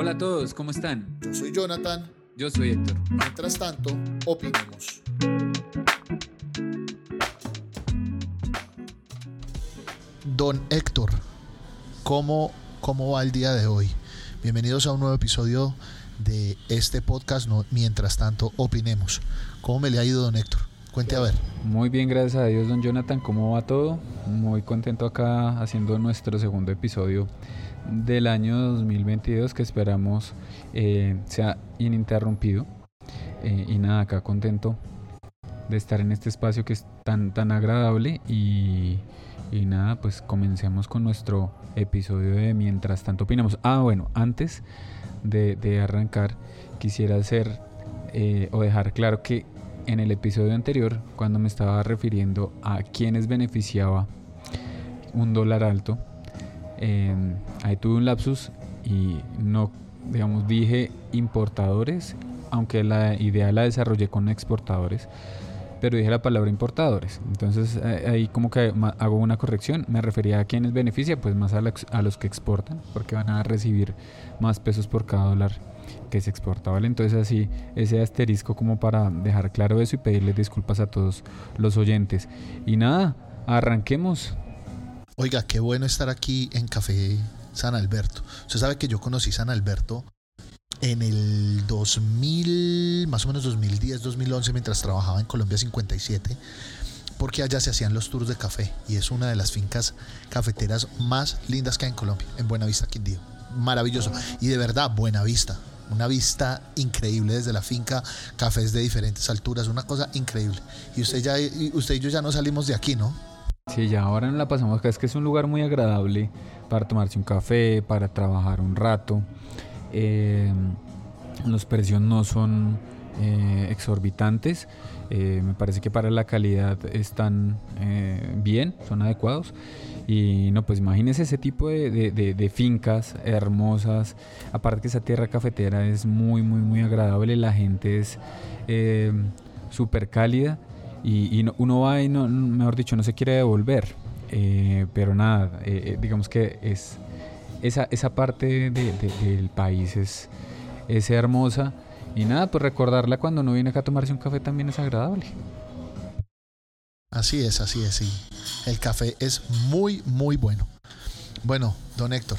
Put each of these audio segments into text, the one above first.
Hola a todos, ¿cómo están? Yo soy Jonathan. Yo soy Héctor. Mientras tanto, opinemos. Don Héctor, ¿cómo va el día de hoy? Bienvenidos a un nuevo episodio de este podcast, Mientras tanto opinemos. ¿Cómo me le ha ido, don Héctor? Cuente a ver. Muy bien, gracias a Dios, don Jonathan. ¿Cómo va todo? Muy contento acá haciendo nuestro segundo episodio del año 2022 que esperamos sea ininterrumpido. Y nada, acá contento de estar en este espacio que es tan agradable y nada, pues comencemos con nuestro episodio de Mientras tanto opinamos. Ah, bueno, antes de arrancar quisiera hacer o dejar claro que en el episodio anterior, cuando me estaba refiriendo a quienes beneficiaba un dólar alto, ahí tuve un lapsus y no, digamos, dije importadores, aunque la idea la desarrollé con exportadores, pero dije la palabra importadores. Entonces ahí como que hago una corrección, me refería a quienes beneficia, pues más a los que exportan, porque van a recibir más pesos por cada dólar que se exporta, ¿vale? Entonces así ese asterisco como para dejar claro eso y pedirles disculpas a todos los oyentes. Y nada, arranquemos. Oiga, qué bueno estar aquí en Café San Alberto. Usted sabe que yo conocí San Alberto en el 2000, más o menos 2010, 2011, mientras trabajaba en Colombia 57, porque allá se hacían los tours de café y es una de las fincas cafeteras más lindas que hay en Colombia, en Buenavista Quindío. Maravilloso. Y de verdad, Buenavista. Una vista increíble desde la finca, cafés de diferentes alturas, una cosa increíble. Y usted y yo ya no salimos de aquí, ¿no? Sí, ya ahora no la pasamos acá. Es que es un lugar muy agradable para tomarse un café, para trabajar un rato. Los precios no son exorbitantes. Me parece que para la calidad están bien, son adecuados. Y no, pues imagínense ese tipo de fincas hermosas. Aparte que esa tierra cafetera es muy agradable. La gente es súper cálida. Y uno va y, no, mejor dicho, no se quiere devolver. Pero nada, digamos que es esa parte del país es hermosa. Y nada, pues recordarla cuando uno viene acá a tomarse un café también es agradable. Así es, sí. El café es muy bueno. Bueno, don Héctor,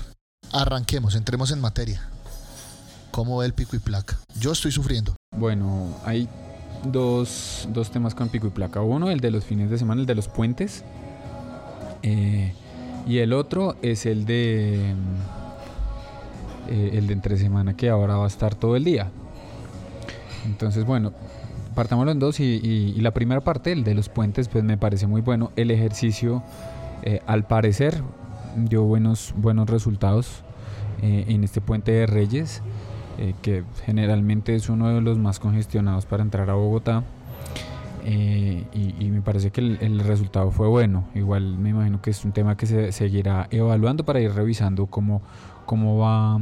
arranquemos, entremos en materia. ¿Cómo va el pico y placa? Yo estoy sufriendo. Bueno, hay dos temas con pico y placa. Uno, el de los fines de semana, el de los puentes. Y el otro es el de entre semana, que ahora va a estar todo el día. Entonces, bueno, partámoslo en dos y la primera parte, el de los puentes, pues me parece muy bueno. El ejercicio, al parecer, dio buenos resultados en este puente de Reyes, que generalmente es uno de los más congestionados para entrar a Bogotá. Y me parece que el resultado fue bueno. Igual me imagino que es un tema que se seguirá evaluando para ir revisando cómo va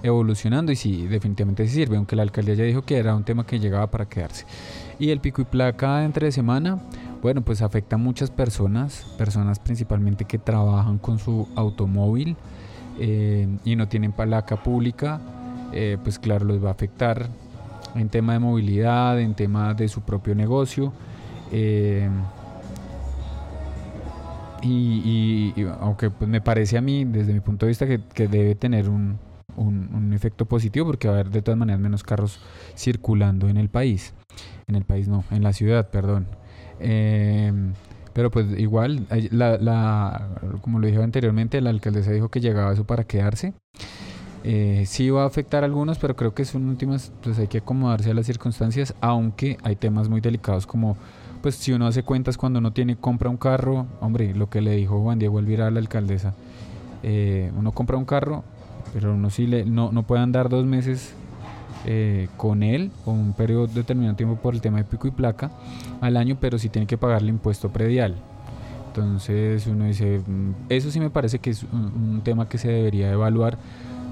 evolucionando y sí, definitivamente sí sirve, aunque la alcaldía ya dijo que era un tema que llegaba para quedarse. Y el pico y placa entre semana, bueno, pues afecta a muchas personas principalmente que trabajan con su automóvil y no tienen placa pública, pues claro, los va a afectar en tema de movilidad, en tema de su propio negocio, y aunque pues me parece a mí, desde mi punto de vista, que debe tener un efecto positivo, porque va a haber de todas maneras menos carros circulando en la ciudad, perdón. Pero pues igual, como lo dije anteriormente, la alcaldesa dijo que llegaba eso para quedarse. Sí va a afectar a algunos, pero creo que son últimas, pues hay que acomodarse a las circunstancias, aunque hay temas muy delicados como, pues si uno hace cuentas cuando uno compra un carro, hombre, lo que le dijo Juan Diego Elvira a la alcaldesa, uno compra un carro, pero uno sí no puede andar 2 meses con él o un periodo determinado de tiempo por el tema de pico y placa al año, pero sí tiene que pagarle impuesto predial. Entonces uno dice, eso sí me parece que es un tema que se debería evaluar,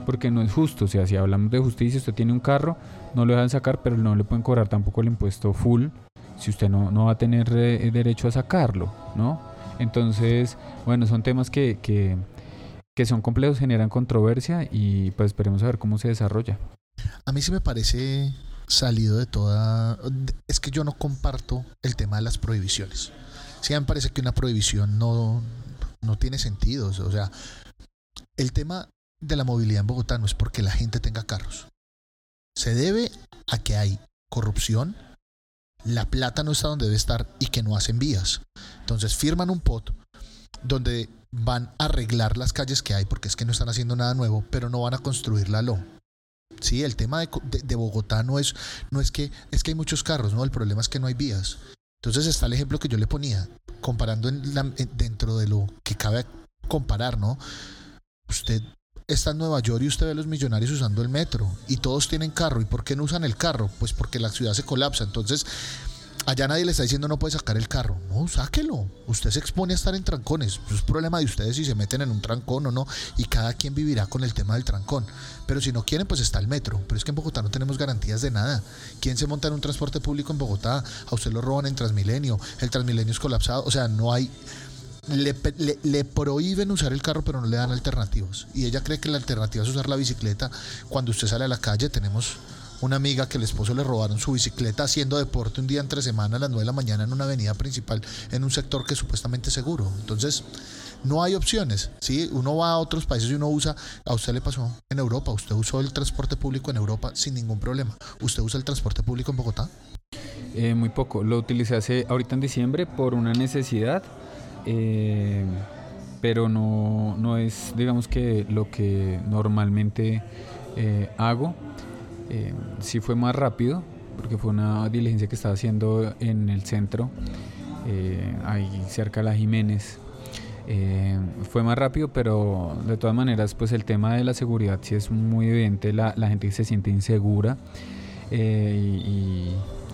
porque no es justo. O sea, si hablamos de justicia, usted tiene un carro, no lo dejan sacar, pero no le pueden cobrar tampoco el impuesto full si usted no va a tener derecho a sacarlo, ¿no? Entonces, bueno, son temas que que son complejos, generan controversia y pues esperemos a ver cómo se desarrolla. A mí sí me parece salido de toda... Es que yo no comparto el tema de las prohibiciones. Sí, a mí me parece que una prohibición no tiene sentido. O sea, el tema de la movilidad en Bogotá no es porque la gente tenga carros. Se debe a que hay corrupción, la plata no está donde debe estar y que no hacen vías. Entonces firman un POT donde van a arreglar las calles que hay porque es que no están haciendo nada nuevo, pero no van a construir la LO. Sí, el tema de Bogotá no es que hay muchos carros, no, el problema es que no hay vías. Entonces está el ejemplo que yo le ponía, comparando dentro de lo que cabe comparar, ¿no? Usted está en Nueva York y usted ve a los millonarios usando el metro y todos tienen carro. ¿Y por qué no usan el carro? Pues porque la ciudad se colapsa. Entonces allá nadie le está diciendo no puede sacar el carro. No, sáquelo. Usted se expone a estar en trancones. Es problema de ustedes si se meten en un trancón o no, y cada quien vivirá con el tema del trancón. Pero si no quieren, pues está el metro. Pero es que en Bogotá no tenemos garantías de nada. ¿Quién se monta en un transporte público en Bogotá? A usted lo roban en Transmilenio. El Transmilenio es colapsado. O sea, no hay... Le prohíben usar el carro, pero no le dan alternativas. Y ella cree que la alternativa es usar la bicicleta. Cuando usted sale a la calle, tenemos una amiga que el esposo le robaron su bicicleta haciendo deporte un día entre semana a las 9 de la mañana en una avenida principal, en un sector que es supuestamente seguro. Entonces, no hay opciones, ¿sí? Uno va a otros países y uno usa, a usted le pasó en Europa, usted usó el transporte público en Europa sin ningún problema. ¿Usted usa el transporte público en Bogotá? Muy poco, lo utilicé ahorita en diciembre por una necesidad. Pero no es, digamos, que lo que normalmente hago. Sí fue más rápido porque fue una diligencia que estaba haciendo en el centro, ahí cerca de la Jiménez. Fue más rápido, pero de todas maneras, pues el tema de la seguridad sí es muy evidente. La gente se siente insegura,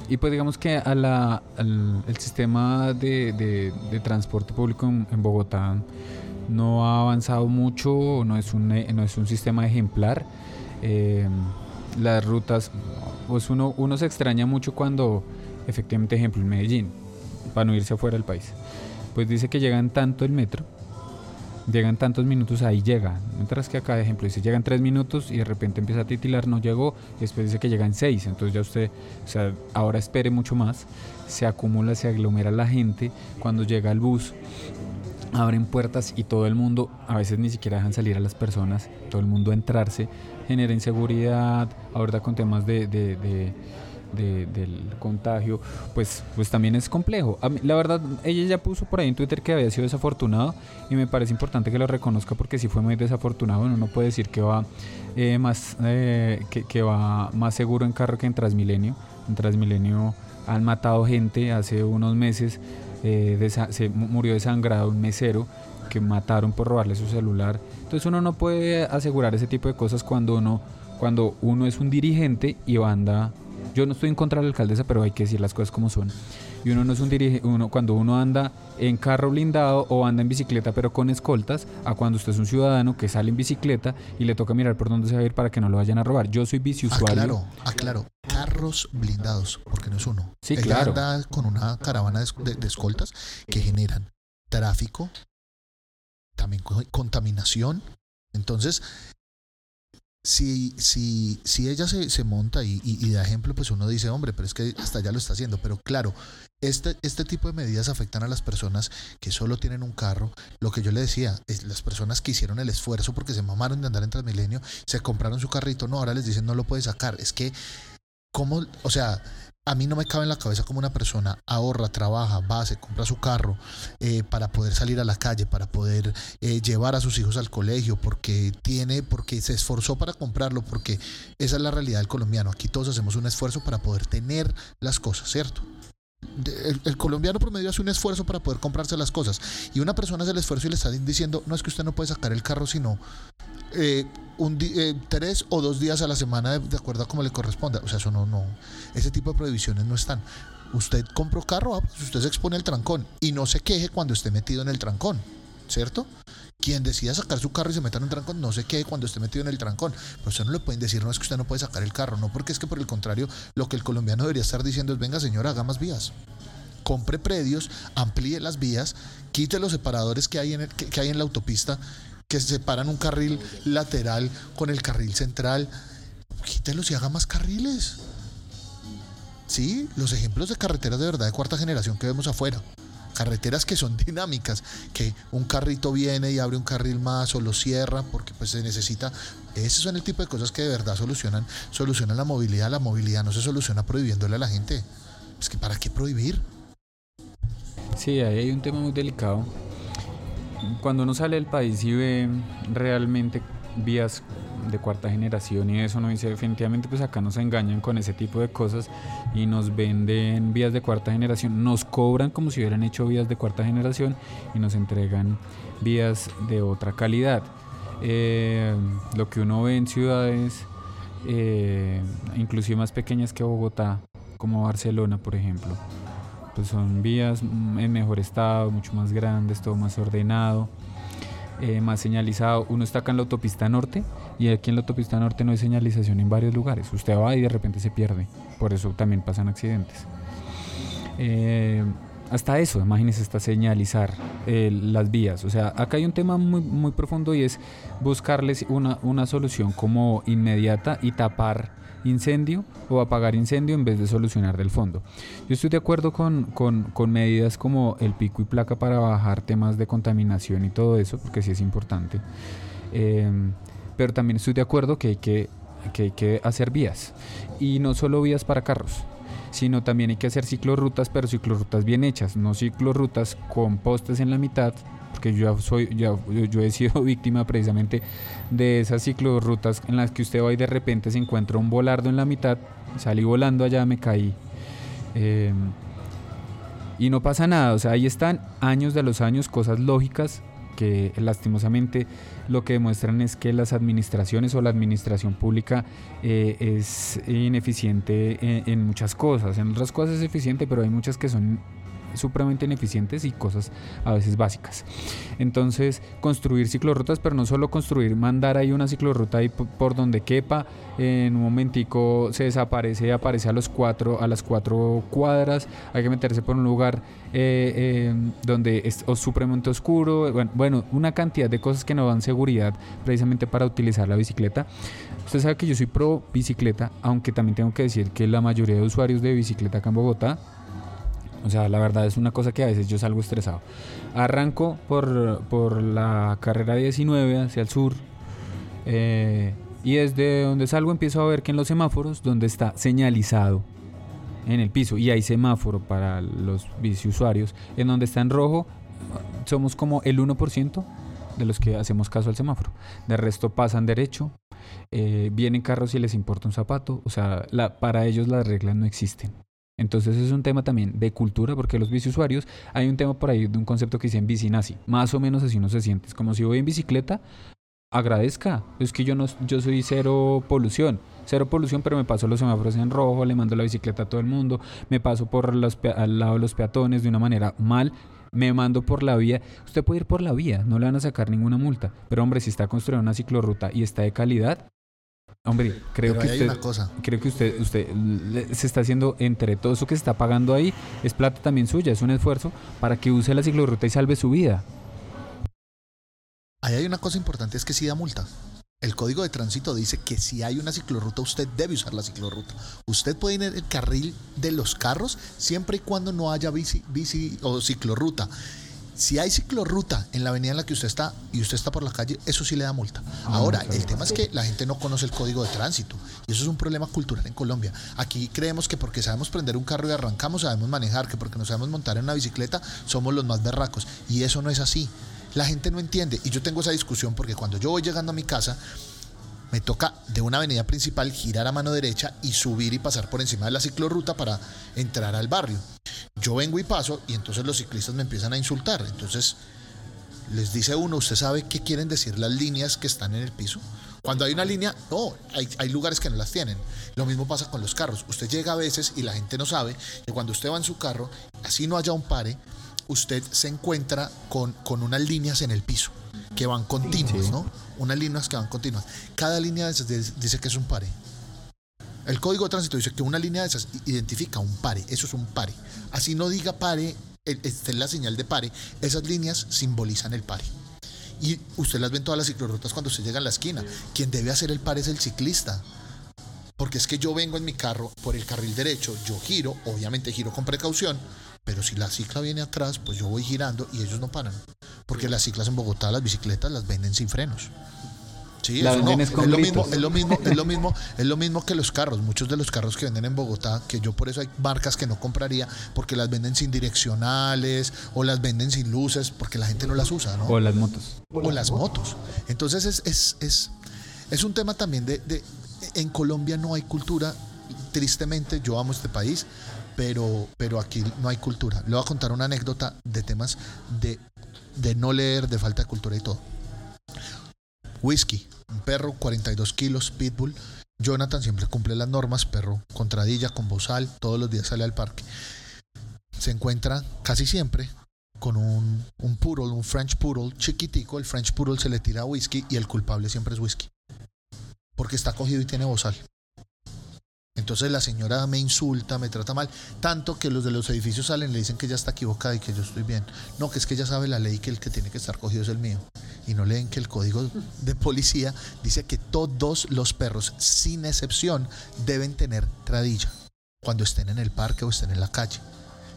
y pues digamos que el sistema de transporte público en Bogotá no ha avanzado mucho, no es un sistema ejemplar. Las rutas, pues uno se extraña mucho cuando, efectivamente, ejemplo, en Medellín, para no irse afuera del país, pues dice que llegan tanto el metro, llegan tantos minutos, ahí llega. Mientras que acá, ejemplo, dice llegan 3 minutos y de repente empieza a titilar, no llegó, y después dice que llegan 6. Entonces ya usted, o sea, ahora espere mucho más, se acumula, se aglomera la gente. Cuando llega el bus, abren puertas y todo el mundo, a veces ni siquiera dejan salir a las personas, todo el mundo a entrarse, genera inseguridad. Ahora con temas del contagio, pues también es complejo. A mí, la verdad, ella ya puso por ahí en Twitter que había sido desafortunado y me parece importante que lo reconozca porque sí fue muy desafortunado. Bueno, uno puede decir que va que va más seguro en carro que en Transmilenio. En Transmilenio han matado gente hace unos meses. Se murió desangrado un mesero que mataron por robarle su celular. Entonces uno no puede asegurar ese tipo de cosas cuando uno es un dirigente y anda. Yo no estoy en contra de la alcaldesa, pero hay que decir las cosas como son. Y uno no es un dirigente, cuando uno anda en carro blindado o anda en bicicleta pero con escoltas, a cuando usted es un ciudadano que sale en bicicleta y le toca mirar por dónde se va a ir para que no lo vayan a robar. Yo soy biciusuario. Aclaro, carros blindados, porque no es uno. Sí, ella, claro, anda con una caravana de escoltas que generan tráfico, también contaminación. Entonces... Si ella se monta y da ejemplo, pues uno dice, hombre, pero es que hasta allá lo está haciendo. Pero claro, este tipo de medidas afectan a las personas que solo tienen un carro. Lo que yo le decía, es las personas que hicieron el esfuerzo porque se mamaron de andar en Transmilenio, se compraron su carrito, no, ahora les dicen no lo puede sacar. Es que, ¿cómo? O sea, a mí no me cabe en la cabeza cómo una persona ahorra, trabaja, va, se compra su carro para poder salir a la calle, para poder llevar a sus hijos al colegio, porque se esforzó para comprarlo, porque esa es la realidad del colombiano. Aquí todos hacemos un esfuerzo para poder tener las cosas, ¿cierto? El colombiano promedio hace un esfuerzo para poder comprarse las cosas, y una persona hace el esfuerzo y le están diciendo, no, es que usted no puede sacar el carro sino 3 o 2 días a la semana de acuerdo a como le corresponda. O sea, eso no, ese tipo de prohibiciones no están. Usted compró carro, pues usted se expone al trancón y no se queje cuando esté metido en el trancón, ¿cierto? Quien decida sacar su carro y se meta en un trancón, no sé qué, cuando esté metido en el trancón. Pero usted no le pueden decir, no, es que usted no puede sacar el carro. No, porque es que por el contrario, lo que el colombiano debería estar diciendo es, venga señora, haga más vías. Compre predios, amplíe las vías, quite los separadores que hay en la autopista, que separan un carril lateral con el carril central. Quítelos y haga más carriles. Sí, los ejemplos de carreteras de verdad de cuarta generación que vemos afuera. Carreteras que son dinámicas, que un carrito viene y abre un carril más o lo cierra porque pues se necesita. Esos son el tipo de cosas que de verdad solucionan la movilidad. La movilidad no se soluciona prohibiéndole a la gente. Es que ¿para qué prohibir? Sí, ahí hay un tema muy delicado. Cuando uno sale del país y ve realmente vías de cuarta generación y eso, uno dice, definitivamente pues acá nos engañan con ese tipo de cosas y nos venden vías de cuarta generación, nos cobran como si hubieran hecho vías de cuarta generación y nos entregan vías de otra calidad. Lo que uno ve en ciudades inclusive más pequeñas que Bogotá, como Barcelona por ejemplo, pues son vías en mejor estado, mucho más grandes, todo más ordenado, más señalizado. Uno está acá en la autopista norte y aquí en la autopista norte no hay señalización en varios lugares. Usted va y de repente se pierde, por eso también pasan accidentes. Hasta eso, imagínense, hasta señalizar las vías. O sea, acá hay un tema muy, muy profundo y es buscarles una solución como inmediata y tapar incendio o apagar incendio en vez de solucionar del fondo. Yo estoy de acuerdo con medidas como el pico y placa para bajar temas de contaminación y todo eso, porque sí es importante, pero también estoy de acuerdo que hay que hacer vías, y no solo vías para carros, sino también hay que hacer ciclorrutas, pero ciclorrutas bien hechas, no ciclorrutas con postes en la mitad, porque yo he sido víctima precisamente de esas ciclorrutas en las que usted va y de repente se encuentra un volardo en la mitad, salí volando allá, me caí, y no pasa nada. O sea, ahí están años de los años, cosas lógicas que lastimosamente lo que demuestran es que las administraciones o la administración pública es ineficiente en muchas cosas. En otras cosas es eficiente, pero hay muchas que son supremamente ineficientes y cosas a veces básicas. Entonces, construir ciclorrutas, pero no solo construir, mandar ahí una ciclorruta ahí por donde quepa, en un momentico se desaparece, aparece a las cuatro cuadras, hay que meterse por un lugar donde es supremamente oscuro, bueno, una cantidad de cosas que no dan seguridad precisamente para utilizar la bicicleta. Usted sabe que yo soy pro bicicleta, aunque también tengo que decir que la mayoría de usuarios de bicicleta acá en Bogotá, o sea, la verdad es una cosa que a veces yo salgo estresado. Arranco por la carrera 19 hacia el sur, y desde donde salgo empiezo a ver que en los semáforos, donde está señalizado en el piso, y hay semáforo para los biciusuarios, en donde está en rojo, somos como el 1% de los que hacemos caso al semáforo. De resto pasan derecho, vienen carros y les importa un zapato. O sea, para ellos las reglas no existen. Entonces es un tema también de cultura, porque los biciusuarios, hay un tema por ahí de un concepto que dicen bicinazi, más o menos así uno se siente. Es como si voy en bicicleta, agradezca, es que yo soy cero polución, pero me paso los semáforos en rojo, le mando la bicicleta a todo el mundo, me paso por al lado de los peatones de una manera mal, me mando por la vía. Usted puede ir por la vía, no le van a sacar ninguna multa, pero hombre, si está construyendo una ciclorruta y está de calidad, hombre, creo que usted se está haciendo, entre todo eso que se está pagando ahí, es plata también suya, es un esfuerzo para que use la ciclorruta y salve su vida. Ahí hay una cosa importante, es que sí da multa. El código de tránsito dice que si hay una ciclorruta, usted debe usar la ciclorruta. Usted puede ir en el carril de los carros siempre y cuando no haya bici o ciclorruta. Si hay ciclorruta en la avenida en la que usted está y usted está por la calle, eso sí le da multa. Ahora, el tema es que la gente no conoce el código de tránsito y eso es un problema cultural en Colombia. Aquí creemos que porque sabemos prender un carro y arrancamos, sabemos manejar, que porque no sabemos montar en una bicicleta, somos los más berracos, y eso no es así. La gente no entiende, y yo tengo esa discusión porque cuando yo voy llegando a mi casa, me toca de una avenida principal girar a mano derecha y subir y pasar por encima de la ciclorruta para entrar al barrio. Yo vengo y paso y entonces los ciclistas me empiezan a insultar. Entonces les dice uno, ¿usted sabe qué quieren decir las líneas que están en el piso? Cuando hay una línea, no, hay lugares que no las tienen. Lo mismo pasa con los carros. Usted llega a veces y la gente no sabe que cuando usted va en su carro, así no haya un pare, usted se encuentra con unas líneas en el piso que van continuas, ¿no? Unas líneas que van continuas. Cada línea de esas dice que es un pare. El código de tránsito dice que una línea de esas identifica un pare. Eso es un pare. Así no diga pare, esta es la señal de pare. Esas líneas simbolizan el pare. y usted las ve en todas las ciclorrutas cuando usted llega a la esquina. Quien debe hacer el par es el ciclista, porque es que yo vengo en mi carro por el carril derecho, yo giro, obviamente giro con precaución, pero si la cicla viene atrás, pues yo voy girando y ellos no paran, porque las ciclas en Bogotá, las bicicletas las venden sin frenos. Sí, eso no. Es lo mismo que los carros. Muchos de los carros que venden en Bogotá, que yo por eso hay marcas que no compraría, porque las venden sin direccionales o las venden sin luces, porque la gente no las usa, ¿no? O las motos. Entonces es un tema también de en Colombia no hay cultura. Tristemente, yo amo este país, pero aquí no hay cultura. Le voy a contar una anécdota de temas de no leer, de falta de cultura y todo. Whisky, un perro, 42 kilos, pitbull. Jonathan siempre cumple las normas, perro con tradilla, con bozal, todos los días sale al parque. Se encuentra casi siempre con un poodle, un French poodle chiquitico. El French poodle se le tira a Whisky y el culpable siempre es Whisky, porque está cogido y tiene bozal. Entonces la señora me insulta, me trata mal, tanto que los de los edificios salen y le dicen que ella está equivocada y que yo estoy bien. No, que es que ella sabe la ley, que el que tiene que estar cogido es el mío. Y no leen que el código de policía dice que todos los perros, sin excepción, deben tener tradilla cuando estén en el parque o estén en la calle.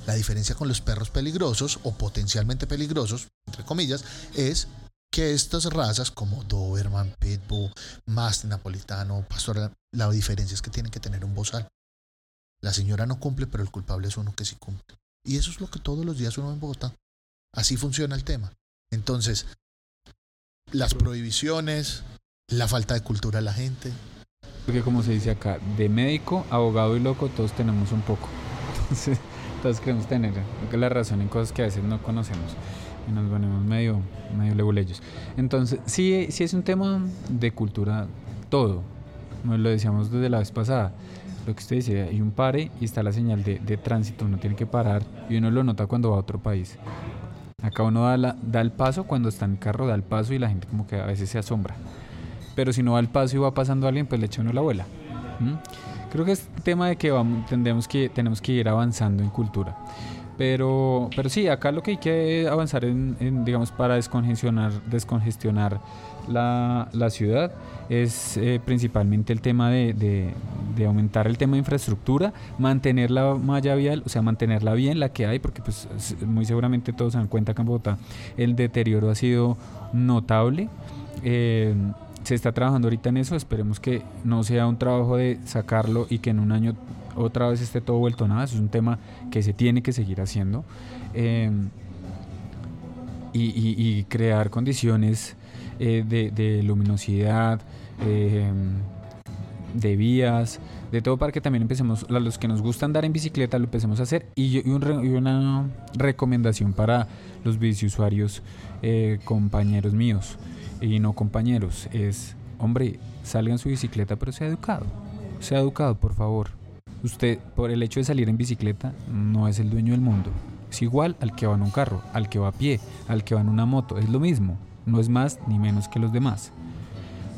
La diferencia con los perros peligrosos o potencialmente peligrosos, entre comillas, es que estas razas como Doberman, Pitbull, Mastín Napolitano, Pastor, la diferencia es que tienen que tener un bozal. La señora no cumple, pero el culpable es uno que sí cumple. Y eso es lo que todos los días uno ve en Bogotá. Así funciona el tema. Entonces, las prohibiciones, la falta de cultura de la gente. Porque como se dice acá, de médico, abogado y loco, todos tenemos un poco. Entonces, todos queremos tener la razón en cosas que a veces no conocemos. Y nos ponemos medio leguleyos. Entonces, sí es un tema de cultura todo. Nos lo decíamos desde la vez pasada. Lo que usted dice, hay un pare y está la señal de tránsito. Uno tiene que parar y uno lo nota cuando va a otro país. Acá uno da el paso, cuando está en el carro da el paso y la gente como que a veces se asombra. Pero si no da el paso y va pasando alguien, pues le echa uno la bola. Creo que es tema de que tenemos que ir avanzando en cultura. Pero sí, acá lo que hay que avanzar en digamos, para descongestionar la ciudad es principalmente el tema de aumentar el tema de infraestructura, mantener la malla vial, o sea, mantenerla bien, la que hay, porque pues muy seguramente todos se dan cuenta que en Bogotá el deterioro ha sido notable. Se está trabajando ahorita en eso, esperemos que no sea un trabajo de sacarlo y que en un año otra vez esté todo vuelto nada. Eso es un tema que se tiene que seguir haciendo y crear condiciones de luminosidad, de vías, de todo, para que también empecemos, a los que nos gusta andar en bicicleta, lo empecemos a hacer. Y una recomendación para los biciusuarios, compañeros míos y no compañeros, es: hombre, salgan su bicicleta, pero sea educado, por favor. Usted, por el hecho de salir en bicicleta, no es el dueño del mundo. Es igual al que va en un carro, al que va a pie, al que va en una moto, es lo mismo, no es más ni menos que los demás.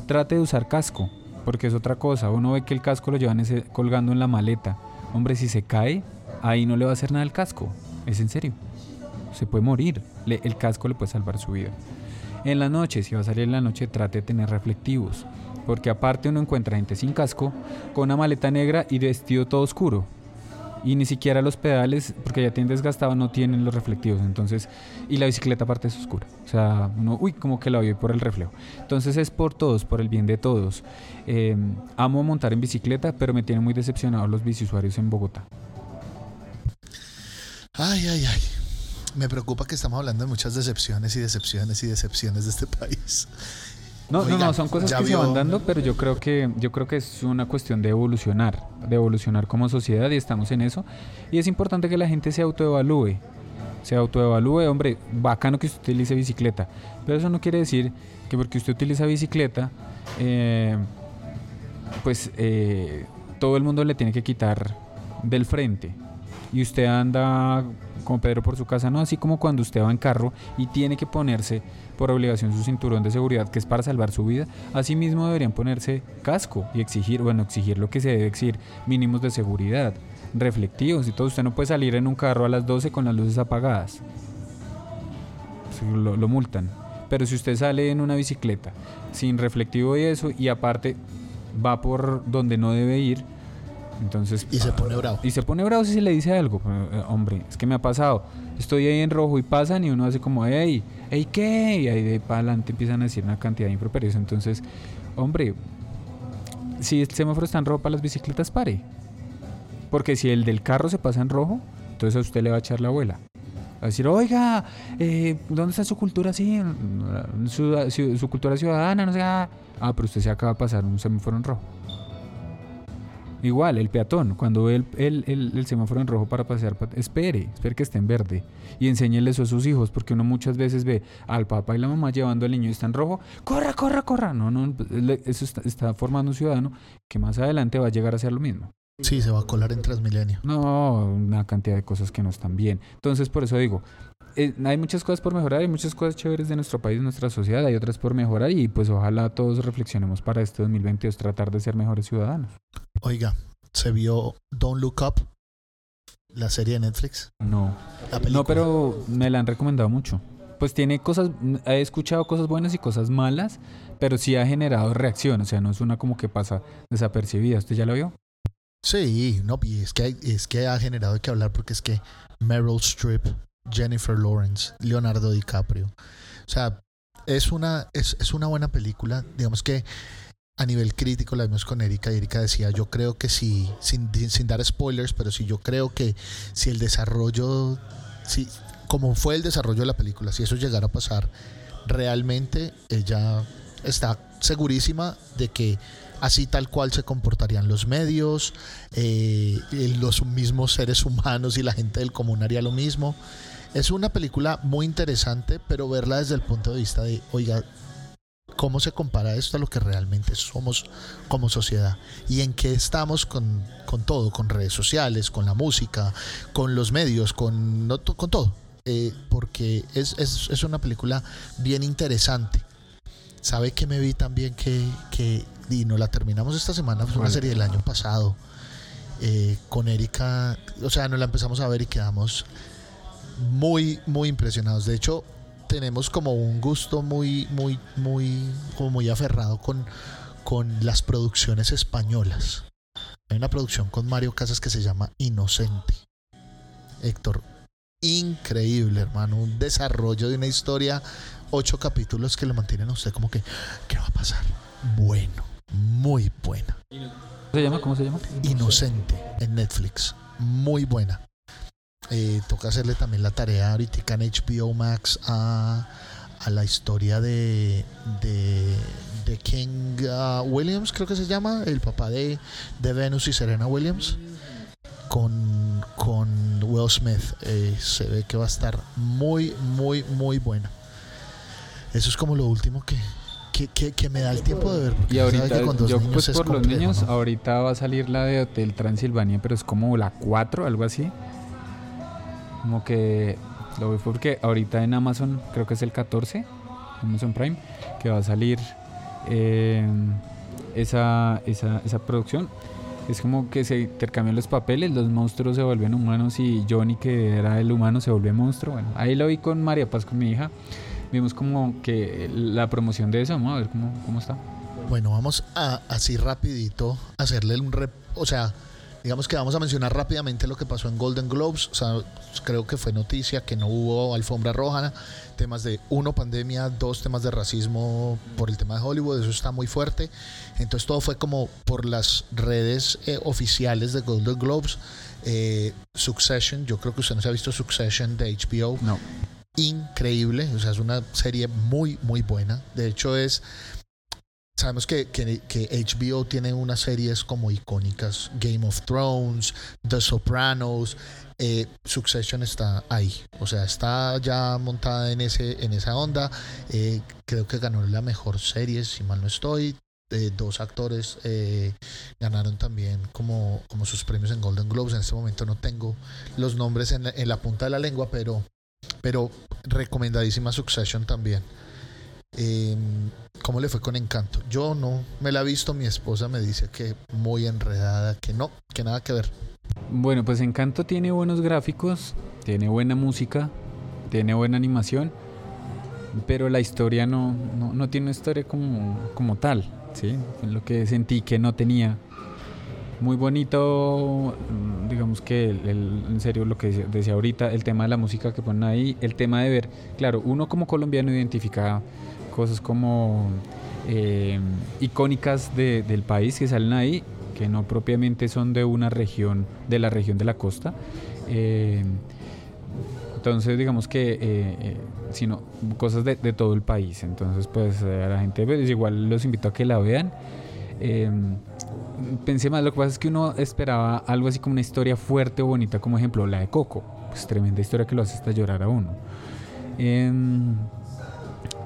Trate de usar casco, porque es otra cosa. Uno ve que el casco lo llevan colgando en la maleta. Hombre, si se cae, ahí no le va a hacer nada el casco, es en serio, se puede morir, el casco le puede salvar su vida. En la noche, si va a salir en la noche, trate de tener reflectivos, porque aparte uno encuentra gente sin casco, con una maleta negra y vestido todo oscuro, y ni siquiera los pedales, porque ya tienen desgastado, no tienen los reflectivos. Entonces, y la bicicleta aparte es oscura, o sea, uno, como que la vio por el reflejo. Entonces es por todos, por el bien de todos. Amo montar en bicicleta, pero me tienen muy decepcionados los biciusuarios en Bogotá. Ay. Me preocupa que estamos hablando de muchas decepciones de este país. No, son cosas que se van dando, pero yo creo que es una cuestión de evolucionar como sociedad, y estamos en eso. Y es importante que la gente se autoevalúe. Hombre, bacano que usted utilice bicicleta, pero eso no quiere decir que porque usted utiliza bicicleta, todo el mundo le tiene que quitar del frente. Y usted anda como Pedro por su casa, no, así como cuando usted va en carro y tiene que ponerse por obligación su cinturón de seguridad, que es para salvar su vida. Asimismo deberían ponerse casco y exigir lo que se debe exigir: mínimos de seguridad, reflectivos y todo. Usted no puede salir en un carro a las 12 con las luces apagadas, lo multan. Pero si usted sale en una bicicleta sin reflectivo y eso, y aparte va por donde no debe ir, entonces, y se pone bravo. Y se pone bravo si se le dice algo. Hombre, es que me ha pasado. Estoy ahí en rojo y pasan y uno hace como, hey, ¿qué? Y ahí de para adelante empiezan a decir una cantidad de improperios. Entonces, hombre, si el semáforo está en rojo para las bicicletas, pare. Porque si el del carro se pasa en rojo, entonces a usted le va a echar la abuela. Va a decir, oiga, ¿dónde está su cultura así? Su cultura ciudadana, no sé. Pero usted se acaba de pasar un semáforo en rojo. Igual, el peatón, cuando ve el semáforo en rojo para pasear, espere que esté en verde y enséñele eso a sus hijos, porque uno muchas veces ve al papá y la mamá llevando al niño y está en rojo, corra, no, eso está formando un ciudadano que más adelante va a llegar a hacer lo mismo. Sí, se va a colar en Transmilenio. No, una cantidad de cosas que no están bien. Entonces, por eso digo, hay muchas cosas por mejorar, hay muchas cosas chéveres de nuestro país, de nuestra sociedad, hay otras por mejorar y pues ojalá todos reflexionemos para este 2022, tratar de ser mejores ciudadanos. Oiga, ¿se vio Don't Look Up, la serie de Netflix? No, la película. No, pero me la han recomendado mucho. Pues tiene cosas, he escuchado cosas buenas y cosas malas, pero sí ha generado reacción, o sea, no es una como que pasa desapercibida. ¿Usted ya la vio? Sí, no, y es que ha generado que hablar porque es que Meryl Streep, Jennifer Lawrence, Leonardo DiCaprio. O sea, es una buena película. Digamos que a nivel crítico la vimos con Erika y Erika decía, yo creo que sí, sin dar spoilers, pero sí, yo creo que si el desarrollo, si como fue el desarrollo de la película, si eso llegara a pasar, realmente ella está segurísima de que así tal cual se comportarían los medios, los mismos seres humanos y la gente del común haría lo mismo. Es una película muy interesante, pero verla desde el punto de vista de, oiga, ¿cómo se compara esto a lo que realmente somos como sociedad? ¿Y en qué estamos con todo? Con redes sociales, con la música, con los medios, con todo. Porque es una película bien interesante. ¿Sabe qué me vi también que y no la terminamos esta semana? Fue una serie del año pasado con Erika, o sea, nos la empezamos a ver y quedamos muy, muy impresionados. De hecho, tenemos como un gusto muy, muy, muy, como muy aferrado con las producciones españolas. Hay una producción con Mario Casas que se llama Inocente. Héctor, increíble, hermano, un desarrollo de una historia, 8 capítulos que lo mantienen a usted como que, ¿qué va a pasar? Bueno, muy buena. ¿Cómo se llama? Inocente, en Netflix. Muy buena. Toca hacerle también la tarea ahorita en HBO Max a la historia de King Williams, creo que se llama, el papá de Venus y Serena Williams, con Will Smith. Se ve que va a estar muy, muy, muy buena. Eso es como lo último que me da el tiempo de ver. Y ahorita, yo pues por los niños, ¿no? Ahorita va a salir la de Hotel Transilvania, pero es como la 4, algo así. Como que lo veo porque ahorita en Amazon, creo que es el 14, Amazon Prime, que va a salir esa producción. Es como que se intercambian los papeles, los monstruos se vuelven humanos y Johnny, que era el humano, se vuelve monstruo. Bueno, ahí lo vi con María Paz, con mi hija. Vimos como que la promoción de eso, vamos a ver cómo está. Bueno, vamos a así rapidito hacerle o sea, digamos que vamos a mencionar rápidamente lo que pasó en Golden Globes. O sea, creo que fue noticia que no hubo alfombra roja, temas de 1, pandemia, 2, temas de racismo por el tema de Hollywood, eso está muy fuerte. Entonces todo fue como por las redes oficiales de Golden Globes. Succession, yo creo que usted no se ha visto Succession de HBO. No. Increíble, o sea, es una serie muy, muy buena. De hecho, sabemos que HBO tiene unas series como icónicas, Game of Thrones, The Sopranos, Succession está ahí, o sea, está ya montada en esa onda. Creo que ganó la mejor serie, si mal no estoy. 2 actores ganaron también como sus premios en Golden Globes. En este momento no tengo los nombres en la punta de la lengua, pero recomendadísima Succession también. ¿Cómo le fue con Encanto? Yo no me la he visto, mi esposa me dice que muy enredada, que nada que ver. Bueno, pues Encanto tiene buenos gráficos, tiene buena música, tiene buena animación. pero la historia no tiene una historia como tal, ¿sí? Es lo que sentí que no tenía. Muy bonito, digamos que en serio lo que decía ahorita, el tema de la música que ponen ahí, el tema de ver, claro, uno como colombiano identifica cosas como icónicas del país que salen ahí, que no propiamente son de una región, de la región de la costa. Entonces, digamos que, sino cosas de todo el país. Entonces, pues a la gente, pues, igual los invito a que la vean. Pensé más, lo que pasa es que uno esperaba algo así como una historia fuerte o bonita, como ejemplo la de Coco, pues tremenda historia que lo hace hasta llorar a uno.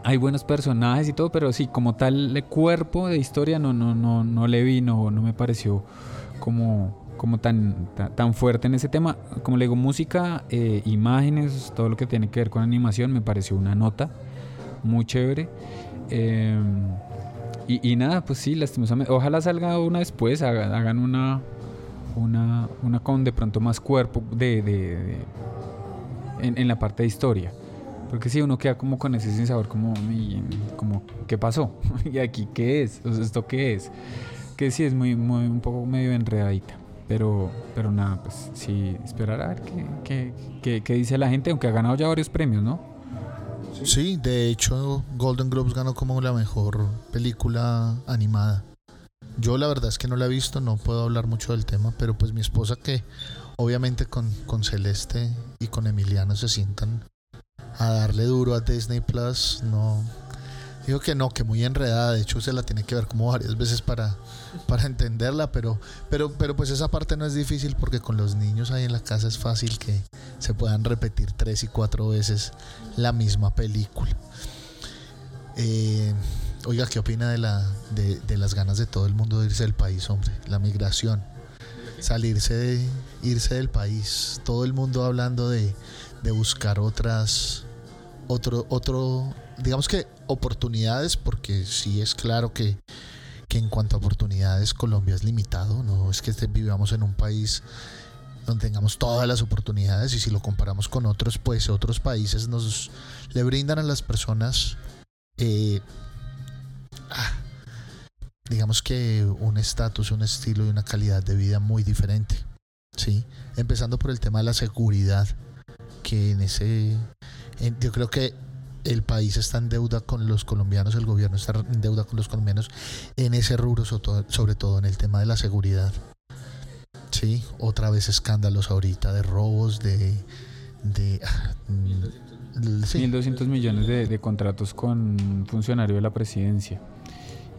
Hay buenos personajes y todo, pero sí, como tal el cuerpo de historia no le vi, no me pareció como tan fuerte en ese tema. Como le digo, música, imágenes, todo lo que tiene que ver con animación me pareció una nota muy chévere. Y nada, pues sí, lastimosamente. Ojalá salga una después, hagan una con de pronto más cuerpo en la parte de historia. Porque sí, uno queda como con ese sinsabor, como ¿qué pasó? ¿Y aquí qué es? O sea, ¿esto qué es? Que sí, es muy, muy, un poco medio enredadita. Pero nada, pues sí, esperar a ver qué dice la gente, aunque ha ganado ya varios premios, ¿no? Sí, de hecho Golden Globes ganó como la mejor película animada. Yo la verdad es que no la he visto, no puedo hablar mucho del tema, pero pues mi esposa, que obviamente con Celeste y con Emiliano se sientan a darle duro a Disney Plus, no, digo que no, que muy enredada. De hecho se la tiene que ver como varias veces para entenderla, pero pues esa parte no es difícil, porque con los niños ahí en la casa es fácil que se puedan repetir 3 y 4 veces la misma película. Oiga, ¿qué opina de las ganas de todo el mundo de irse del país, hombre? La migración, irse del país, todo el mundo hablando de buscar otro, digamos que oportunidades, porque sí es claro que en cuanto a oportunidades Colombia es limitado. No es que vivamos en un país donde tengamos todas las oportunidades, y si lo comparamos con otros, pues otros países le brindan a las personas digamos que un estatus, un estilo y una calidad de vida muy diferente, ¿sí? Empezando por el tema de la seguridad, que yo creo que el país está en deuda con los colombianos, el gobierno está en deuda con los colombianos en ese rubro, sobre todo en el tema de la seguridad. Sí, otra vez escándalos ahorita de robos, de 1.200 millones de contratos con funcionario de la presidencia.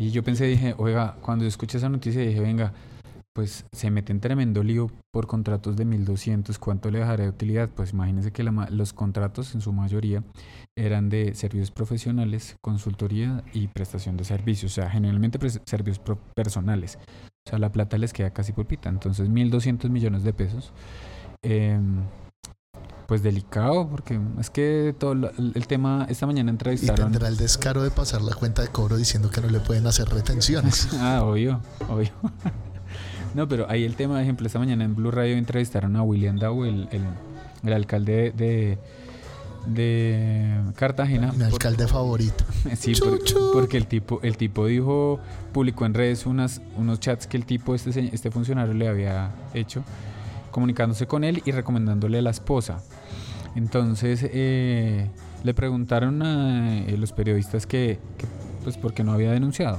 Y yo pensé, dije, oiga, cuando escuché esa noticia dije, venga, pues se mete en tremendo lío por contratos de 1.200, ¿cuánto le dejará de utilidad? Pues imagínense que los contratos en su mayoría eran de servicios profesionales, consultoría y prestación de servicios, o sea, generalmente servicios personales, o sea, la plata les queda casi pulpita. Entonces 1.200 millones de pesos, pues delicado, porque es que todo el tema, esta mañana entrevistaron. Y tendrá el descaro de pasar la cuenta de cobro diciendo que no le pueden hacer retenciones. Obvio. No, pero ahí el tema, por ejemplo, esta mañana en Blue Radio entrevistaron a William Daw, el alcalde de Cartagena. Mi alcalde favorito. Sí, porque el tipo dijo, publicó en redes unos chats que el tipo, este funcionario le había hecho, comunicándose con él y recomendándole a la esposa. Entonces le preguntaron a los periodistas que pues por qué no había denunciado.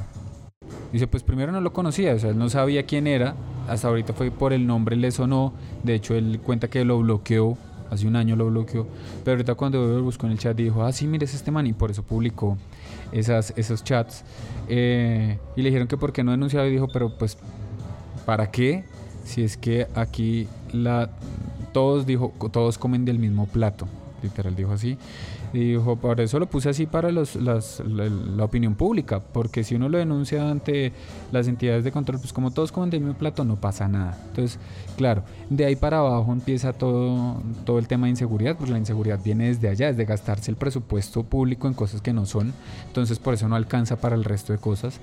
Dice, pues primero no lo conocía, o sea, él no sabía quién era, hasta ahorita fue por el nombre, le sonó, de hecho él cuenta que lo bloqueó, hace un año lo bloqueó, pero ahorita cuando lo buscó en el chat dijo, sí, mire, es este man, y por eso publicó esos chats, y le dijeron que por qué no denunciaba, y dijo, pero pues, ¿para qué? Si es que aquí todos comen del mismo plato, literal dijo así. Dijo, por eso lo puse así para la opinión pública, porque si uno lo denuncia ante las entidades de control, pues como todos comen del mismo plato, no pasa nada. Entonces, claro, de ahí para abajo empieza todo el tema de inseguridad, pues la inseguridad viene desde allá, desde gastarse el presupuesto público en cosas que no son. Entonces, por eso no alcanza para el resto de cosas,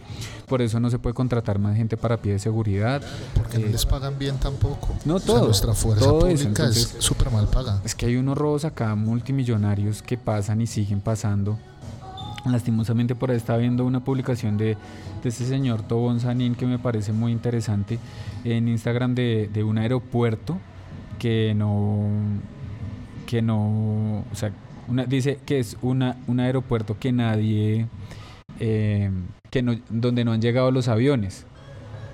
por eso no se puede contratar más gente para pie de seguridad. Porque no les pagan bien tampoco. No todo. O sea, nuestra fuerza pública eso, entonces, es súper mal paga. Es que hay unos robos acá multimillonarios que pasan y siguen pasando Lastimosamente por ahí estaba viendo una publicación de este señor Tobón Sanín que me parece muy interesante en Instagram de un aeropuerto que no, o sea, dice que es un aeropuerto que nadie, donde no han llegado los aviones.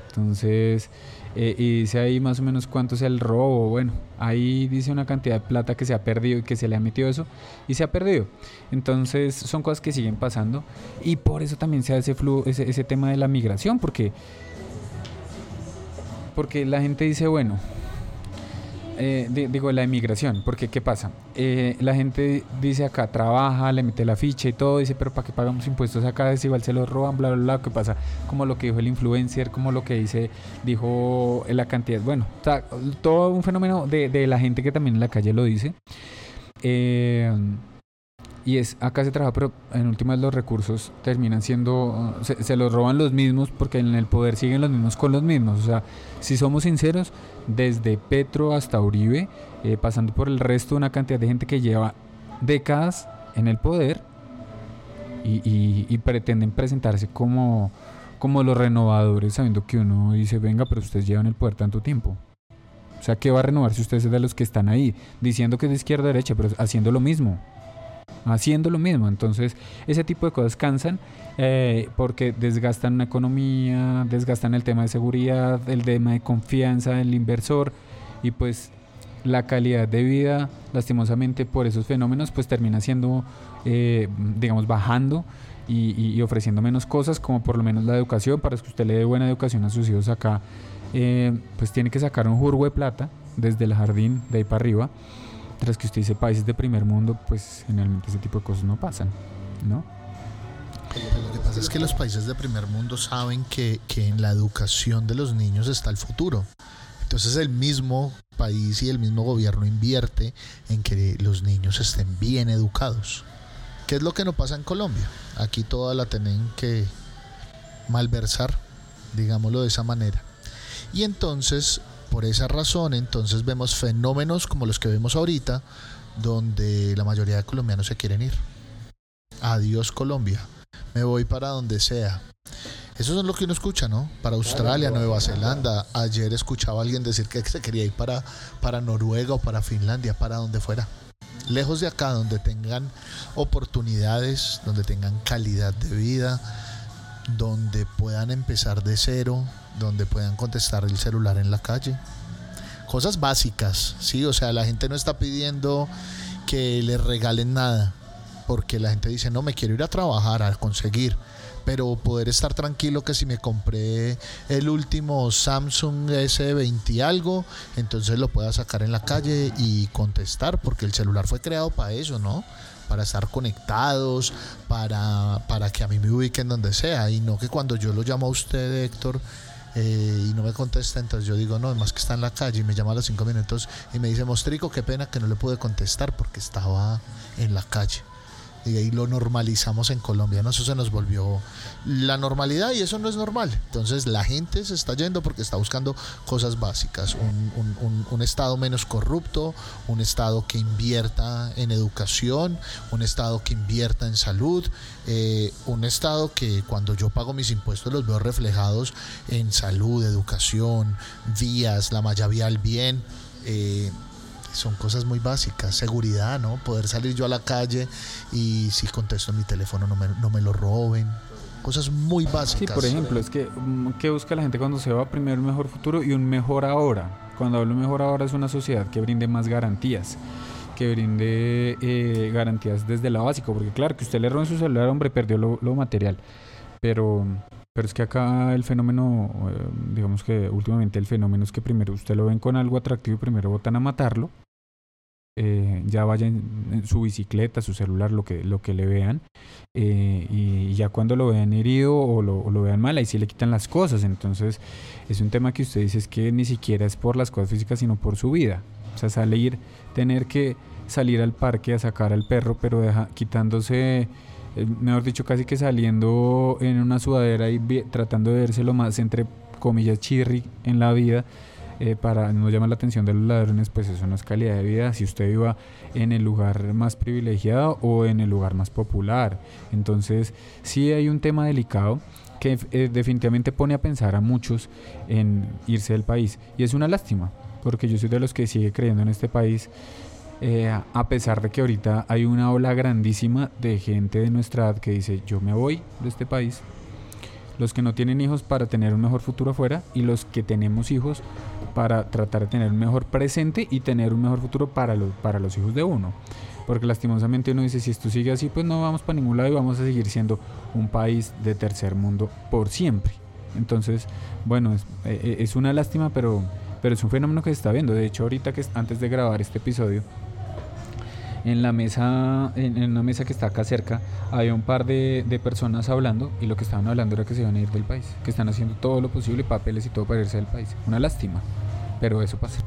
Entonces, y dice ahí más o menos cuánto es el robo. Bueno, ahí dice una cantidad de plata que se ha perdido y que se le ha metido eso y se ha perdido. Entonces, son cosas que siguen pasando y por eso también se hace ese tema de la migración, porque la gente dice, bueno, digo, la emigración, porque ¿qué pasa? La gente dice acá, trabaja, le mete la ficha y todo, dice, pero ¿para qué pagamos impuestos acá? Si igual se los roban, bla, bla, bla. ¿Qué pasa? Como lo que dijo el influencer, como lo que dijo la cantidad. Bueno, o sea, todo un fenómeno de la gente que también en la calle lo dice. Y es, acá se trabaja, pero en últimas los recursos terminan siendo, se los roban los mismos, porque en el poder siguen los mismos con los mismos. O sea, si somos sinceros, desde Petro hasta Uribe, pasando por el resto, una cantidad de gente que lleva décadas en el poder y pretenden presentarse como los renovadores, sabiendo que uno dice, venga, pero ustedes llevan el poder tanto tiempo. O sea, ¿qué va a renovar si ustedes es de los que están ahí, diciendo que es de izquierda a derecha, pero haciendo lo mismo? Entonces ese tipo de cosas cansan, porque desgastan una economía, desgastan el tema de seguridad, el tema de confianza del inversor, y pues la calidad de vida, lastimosamente por esos fenómenos, pues termina siendo, digamos, bajando y ofreciendo menos cosas, como por lo menos la educación. Para que usted le dé buena educación a sus hijos acá, pues tiene que sacar un jurgo de plata desde el jardín de ahí para arriba. Tras que usted dice países de primer mundo, pues generalmente ese tipo de cosas no pasan, ¿no? Lo que pasa es que los países de primer mundo saben que en la educación de los niños está el futuro. Entonces el mismo país y el mismo gobierno invierte en que los niños estén bien educados. ¿Qué es lo que no pasa en Colombia? Aquí toda la tienen que malversar, digámoslo de esa manera. Y entonces, por esa razón, entonces vemos fenómenos como los que vemos ahorita, donde la mayoría de colombianos se quieren ir. Adiós Colombia, me voy para donde sea. Eso es lo que uno escucha, ¿no? Para Australia, Nueva Zelanda. Ayer escuchaba a alguien decir que se quería ir para Noruega o para Finlandia, para donde fuera. Lejos de acá, donde tengan oportunidades, donde tengan calidad de vida, donde puedan empezar de cero, donde puedan contestar el celular en la calle. Cosas básicas, ¿sí? O sea, la gente no está pidiendo que les regalen nada, porque la gente dice, no, me quiero ir a trabajar, a conseguir, pero poder estar tranquilo que si me compré el último Samsung S20 algo, entonces lo pueda sacar en la calle y contestar, porque el celular fue creado para eso, ¿no? Para estar conectados, para que a mí me ubiquen donde sea, y no que cuando yo lo llamo a usted, Héctor, y no me contesta, entonces yo digo, no, además que está en la calle, y me llama a los 5 minutos y me dice, mostrico, qué pena que no le pude contestar porque estaba en la calle. Y ahí lo normalizamos en Colombia, ¿no? Eso se nos volvió la normalidad y eso no es normal. Entonces la gente se está yendo porque está buscando cosas básicas, un estado menos corrupto, un estado que invierta en educación, un estado que invierta en salud, un estado que cuando yo pago mis impuestos los veo reflejados en salud, educación, vías, la malla vial bien, son cosas muy básicas, seguridad, ¿no? Poder salir yo a la calle y si contesto mi teléfono no me lo roben, cosas muy básicas. Sí, por ejemplo, es que ¿qué busca la gente cuando se va? Primero un mejor futuro y un mejor ahora. Cuando hablo mejor ahora es una sociedad que brinde más garantías, que brinde garantías desde lo básico, porque claro, que usted le roben su celular, hombre, perdió lo material, pero es que acá el fenómeno, digamos que últimamente el fenómeno es que primero usted lo ven con algo atractivo y primero botan a matarlo. Ya vayan en su bicicleta, su celular, lo que le vean, y ya cuando lo vean herido o lo vean mal, ahí sí le quitan las cosas. Entonces es un tema que usted dice, es que ni siquiera es por las cosas físicas sino por su vida. O sea, tener que salir al parque a sacar al perro, pero quitándose, mejor dicho, casi que saliendo en una sudadera y tratando de verse lo más entre comillas chirri en la vida, para no llamar la atención de los ladrones, pues eso no es calidad de vida. Si usted iba en el lugar más privilegiado o en el lugar más popular, entonces sí hay un tema delicado que definitivamente pone a pensar a muchos en irse del país, y es una lástima, porque yo soy de los que sigue creyendo en este país, a pesar de que ahorita hay una ola grandísima de gente de nuestra edad que dice yo me voy de este país, los que no tienen hijos para tener un mejor futuro afuera, y los que tenemos hijos para tratar de tener un mejor presente y tener un mejor futuro para los hijos de uno, porque lastimosamente uno dice si esto sigue así pues no vamos para ningún lado y vamos a seguir siendo un país de tercer mundo por siempre. Entonces bueno, es una lástima, pero es un fenómeno que se está viendo. De hecho ahorita que antes de grabar este episodio, en la mesa, en una mesa que está acá cerca, había un par de personas hablando, y lo que estaban hablando era que se iban a ir del país, que están haciendo todo lo posible, papeles y todo para irse del país. Una lástima, pero eso pasa.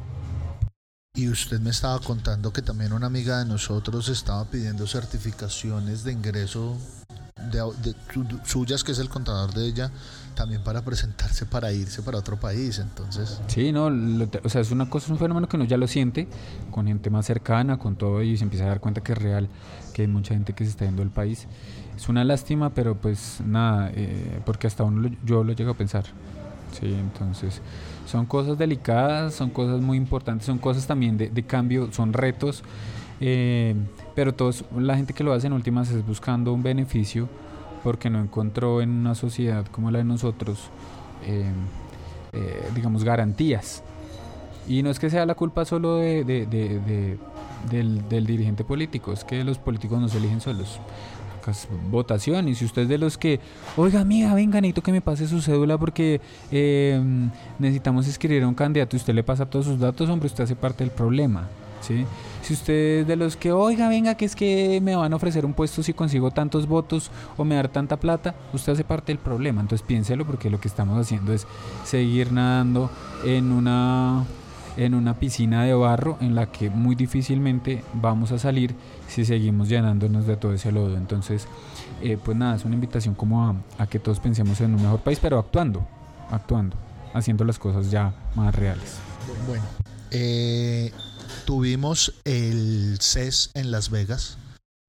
Y usted me estaba contando que también una amiga de nosotros estaba pidiendo certificaciones de ingreso de suyas, que es el contador de ella, también para presentarse para irse para otro país. Entonces sí, no, o sea, es una cosa, un fenómeno que uno ya lo siente con gente más cercana, con todo, y se empieza a dar cuenta que es real, que hay mucha gente que se está yendo del país. Es una lástima, pero pues nada, porque hasta yo lo llego a pensar. Sí, entonces son cosas delicadas, son cosas muy importantes, son cosas también de cambio, son retos, pero todos, la gente que lo hace en últimas es buscando un beneficio, porque no encontró en una sociedad como la de nosotros, digamos, garantías. Y no es que sea la culpa solo del dirigente político, es que los políticos no se eligen solos. Votación, y si usted es de los que oiga amiga, venga, necesito que me pase su cédula porque necesitamos inscribir a un candidato, y usted le pasa todos sus datos, hombre, usted hace parte del problema, ¿sí? Si usted es de los que oiga, venga, que es que me van a ofrecer un puesto si consigo tantos votos o me dar tanta plata, usted hace parte del problema. Entonces piénselo, porque lo que estamos haciendo es seguir nadando en una piscina de barro en la que muy difícilmente vamos a salir si seguimos llenándonos de todo ese lodo. Entonces pues nada, es una invitación como a que todos pensemos en un mejor país, pero actuando, haciendo las cosas ya más reales. Bueno, tuvimos el CES en Las Vegas,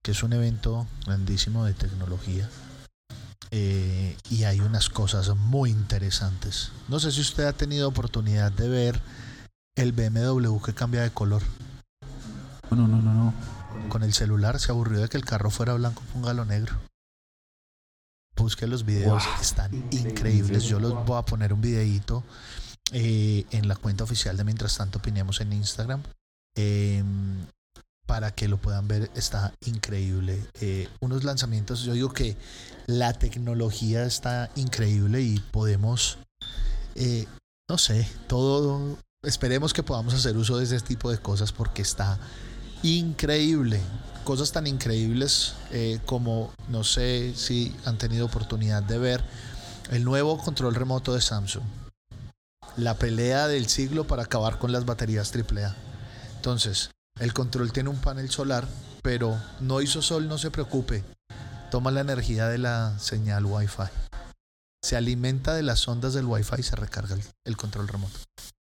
que es un evento grandísimo de tecnología, y hay unas cosas muy interesantes. No sé si usted ha tenido oportunidad de ver el BMW que cambia de color. No. Con el celular se aburrió de que el carro fuera blanco, póngalo negro. Busque los videos, wow, están increíbles. Yo los voy a poner un videíto en la cuenta oficial de Mientras Tanto Opinemos en Instagram, para que lo puedan ver. Está increíble. Unos lanzamientos, yo digo que la tecnología está increíble y podemos, no sé, todo. Esperemos que podamos hacer uso de este tipo de cosas, porque está increíble. Cosas tan increíbles como, no sé si han tenido oportunidad de ver el nuevo control remoto de Samsung. La pelea del siglo para acabar con las baterías AAA. Entonces, el control tiene un panel solar, pero no hizo sol, no se preocupe. Toma la energía de la señal Wi-Fi. Se alimenta de las ondas del Wi-Fi y se recarga el control remoto.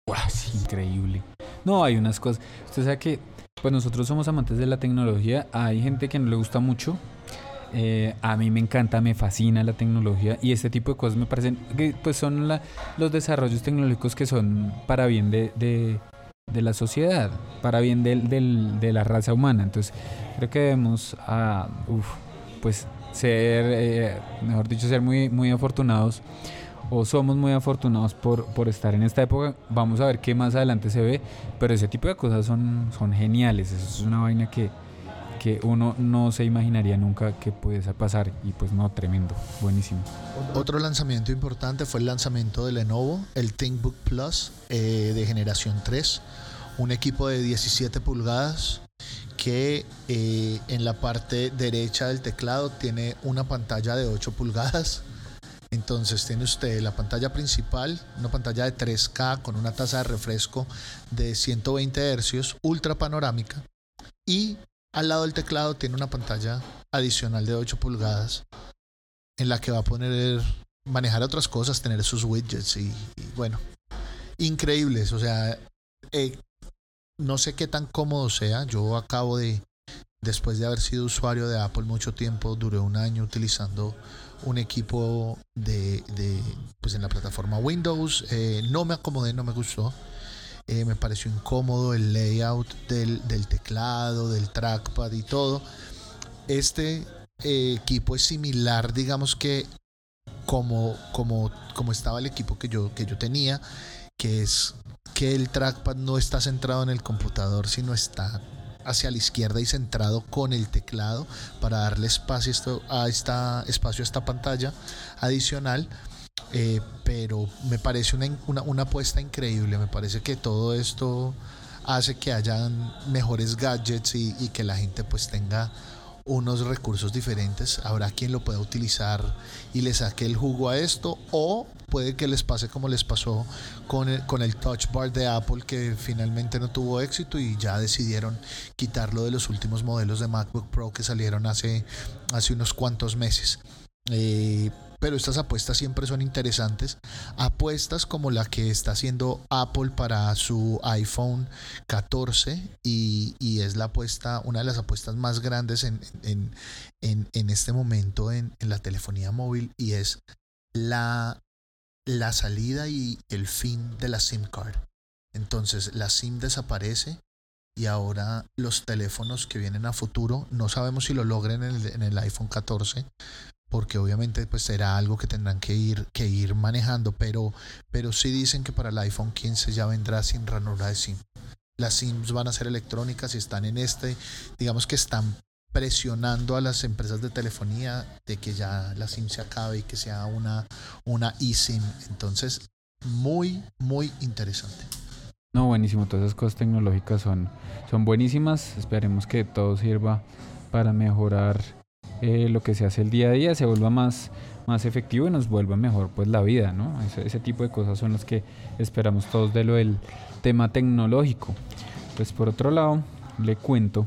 Wow, es increíble. No, hay unas cosas. Usted sabe que pues nosotros somos amantes de la tecnología. Hay gente que no le gusta mucho. A mí me encanta, me fascina la tecnología, y este tipo de cosas me parecen que pues son los desarrollos tecnológicos que son para bien de la sociedad, para bien de la raza humana. Entonces creo que debemos pues ser, mejor dicho, ser muy, muy afortunados. O somos muy afortunados por estar en esta época. Vamos a ver qué más adelante se ve, pero ese tipo de cosas son geniales. Eso es una vaina que uno no se imaginaría nunca que pudiese pasar, y pues no, tremendo, buenísimo. Otro lanzamiento importante fue el lanzamiento de Lenovo, el ThinkBook Plus de generación 3, un equipo de 17 pulgadas que en la parte derecha del teclado tiene una pantalla de 8 pulgadas. Entonces tiene usted la pantalla principal, una pantalla de 3K con una tasa de refresco de 120 Hz, ultra panorámica, y al lado del teclado tiene una pantalla adicional de 8 pulgadas en la que va a poder manejar otras cosas, tener sus widgets y bueno, increíbles. O sea, no sé qué tan cómodo sea. Yo acabo de, después de haber sido usuario de Apple mucho tiempo, duré un año utilizando un equipo de pues en la plataforma Windows. No me acomodé, no me gustó. Me pareció incómodo el layout del teclado, del trackpad y todo. Este equipo es similar, digamos que como estaba el equipo que yo tenía, que es que el trackpad no está centrado en el computador, sino está hacia la izquierda y centrado con el teclado para darle espacio a esta pantalla adicional. Pero me parece una apuesta increíble. Me parece que todo esto hace que hayan mejores gadgets y que la gente pues tenga unos recursos diferentes. Habrá quien lo pueda utilizar y le saque el jugo a esto, o puede que les pase como les pasó con el Touch Bar de Apple, que finalmente no tuvo éxito y ya decidieron quitarlo de los últimos modelos de MacBook Pro que salieron hace unos cuantos meses. Pero estas apuestas siempre son interesantes. Apuestas como la que está haciendo Apple para su iPhone 14 y es la apuesta, una de las apuestas más grandes en este momento en la telefonía móvil, y es la salida y el fin de la SIM card. Entonces la SIM desaparece y ahora los teléfonos que vienen a futuro, no sabemos si lo logren en el iPhone 14, porque obviamente pues será algo que tendrán que ir manejando, pero sí dicen que para el iPhone 15 ya vendrá sin ranura de SIM. Las SIMs van a ser electrónicas y están digamos que están presionando a las empresas de telefonía de que ya la SIM se acabe y que sea una eSIM. Entonces, muy, muy interesante. No, buenísimo. Todas esas cosas tecnológicas son buenísimas. Esperemos que todo sirva para mejorar lo que se hace el día a día, se vuelva más efectivo y nos vuelva mejor pues la vida, ¿no? Ese tipo de cosas son las que esperamos todos de lo del tema tecnológico. Pues por otro lado, le cuento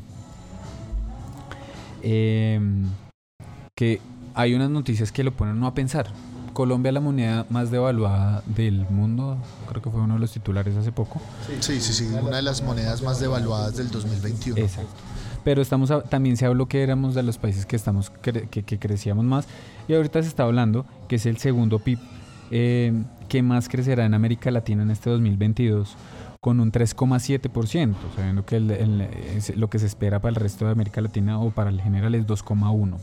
que hay unas noticias que lo ponen uno a pensar. Colombia, la moneda más devaluada del mundo, creo que fue uno de los titulares hace poco. Sí, una de las monedas más devaluadas del 2021. Exacto. Pero también se habló que éramos de los países que crecíamos más, y ahorita se está hablando que es el segundo PIB que más crecerá en América Latina en este 2022, con un 3,7%, sabiendo que lo que se espera para el resto de América Latina o para el general es 2,1%.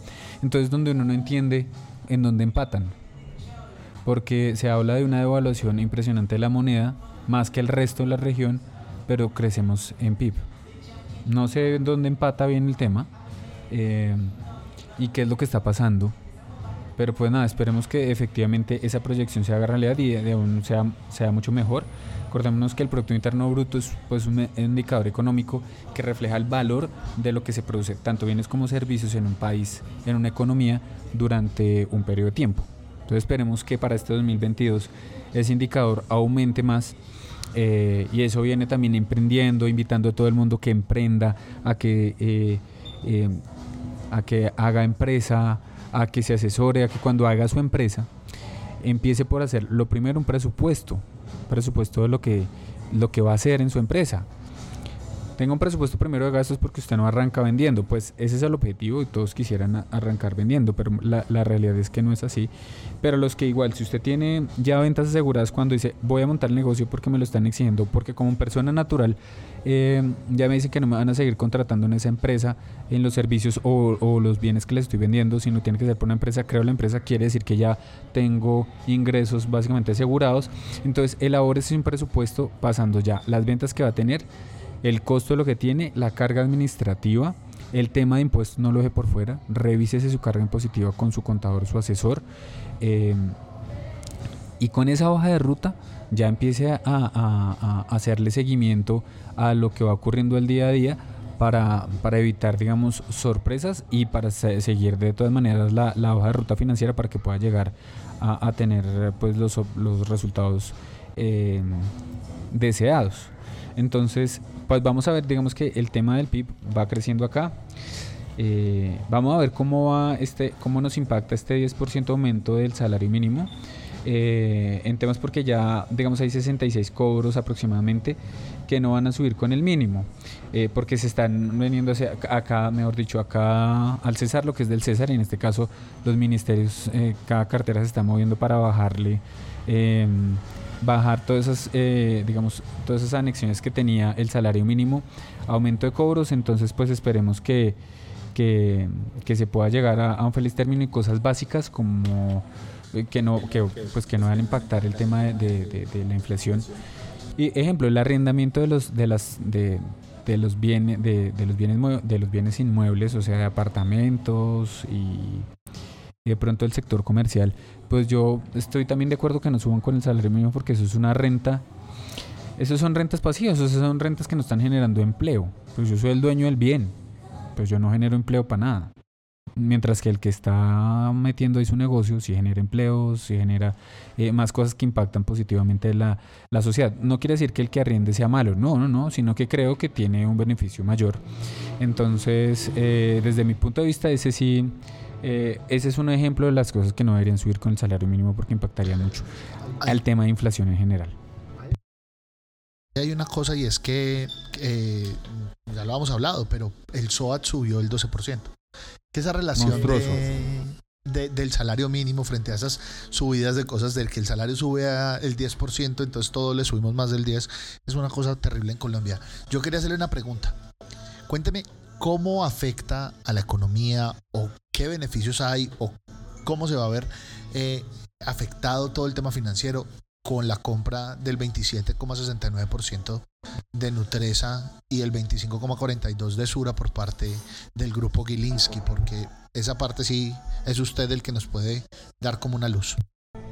Entonces, donde uno no entiende en dónde empatan, porque se habla de una devaluación impresionante de la moneda, más que el resto de la región, pero crecemos en PIB. No sé dónde empata bien el tema y qué es lo que está pasando, pero pues nada, esperemos que efectivamente esa proyección se haga realidad y de aún sea mucho mejor. Acordémonos que el Producto Interno Bruto es pues un indicador económico que refleja el valor de lo que se produce, tanto bienes como servicios, en un país, en una economía, durante un periodo de tiempo. Entonces esperemos que para este 2022 ese indicador aumente más. Y eso viene también invitando a todo el mundo que emprenda, a que haga empresa, a que se asesore, a que cuando haga su empresa empiece por hacer lo primero un presupuesto de lo que va a hacer en su empresa. Tenga un presupuesto primero de gastos, porque usted no arranca vendiendo, pues ese es el objetivo y todos quisieran arrancar vendiendo, pero la realidad es que no es así. Pero los que igual, si usted tiene ya ventas aseguradas, cuando dice voy a montar el negocio porque me lo están exigiendo, porque como persona natural ya me dicen que no me van a seguir contratando en esa empresa, en los servicios o los bienes que les estoy vendiendo, sino tiene que ser por una empresa, creo la empresa, quiere decir que ya tengo ingresos básicamente asegurados. Entonces elabore un presupuesto pasando ya las ventas que va a tener, el costo de lo que tiene, la carga administrativa, el tema de impuestos no lo deje por fuera, revísese su carga impositiva con su contador, su asesor, y con esa hoja de ruta ya empiece a hacerle seguimiento a lo que va ocurriendo el día a día para evitar, digamos, sorpresas y para seguir de todas maneras la hoja de ruta financiera para que pueda llegar a tener pues los resultados deseados. Entonces, pues vamos a ver, digamos que el tema del PIB va creciendo acá. Vamos a ver cómo nos impacta este 10% aumento del salario mínimo. en temas, porque ya, digamos, hay 66 cobros aproximadamente que no van a subir con el mínimo, porque se están veniendo hacia acá, mejor dicho, acá al César, lo que es del César, y en este caso los ministerios, cada cartera se está moviendo para bajarle, bajar todas esas, digamos, todas esas anexiones que tenía el salario mínimo, aumento de cobros. Entonces, pues esperemos que se pueda llegar a un feliz término, y cosas básicas como que no van a impactar el tema de la inflación. Y ejemplo, el arrendamiento de los bienes inmuebles, o sea, de apartamentos y de pronto el sector comercial. Pues yo estoy también de acuerdo que no suban con el salario mínimo, porque eso es una renta. Esas son rentas pasivas, esas son rentas que no están generando empleo. Pues yo soy el dueño del bien, pues yo no genero empleo para nada. Mientras que el que está metiendo ahí su negocio sí genera empleos, sí genera más cosas que impactan positivamente la sociedad. No quiere decir que el que arriende sea malo, no, sino que creo que tiene un beneficio mayor. Entonces, desde mi punto de vista, ese sí... ese es un ejemplo de las cosas que no deberían subir con el salario mínimo, porque impactaría mucho al tema de inflación en general. Hay una cosa, y es que ya lo habíamos hablado, pero el SOAT subió el 12%. Que esa relación del salario mínimo frente a esas subidas de cosas, del que el salario sube a el 10%, entonces todos le subimos más del 10%, es una cosa terrible en Colombia. Yo quería hacerle una pregunta. Cuénteme, ¿cómo afecta a la economía, o qué beneficios hay, o cómo se va a ver afectado todo el tema financiero con la compra del 27,69% de Nutresa y el 25,42% de Sura por parte del grupo Gilinski? Porque esa parte sí es usted el que nos puede dar como una luz.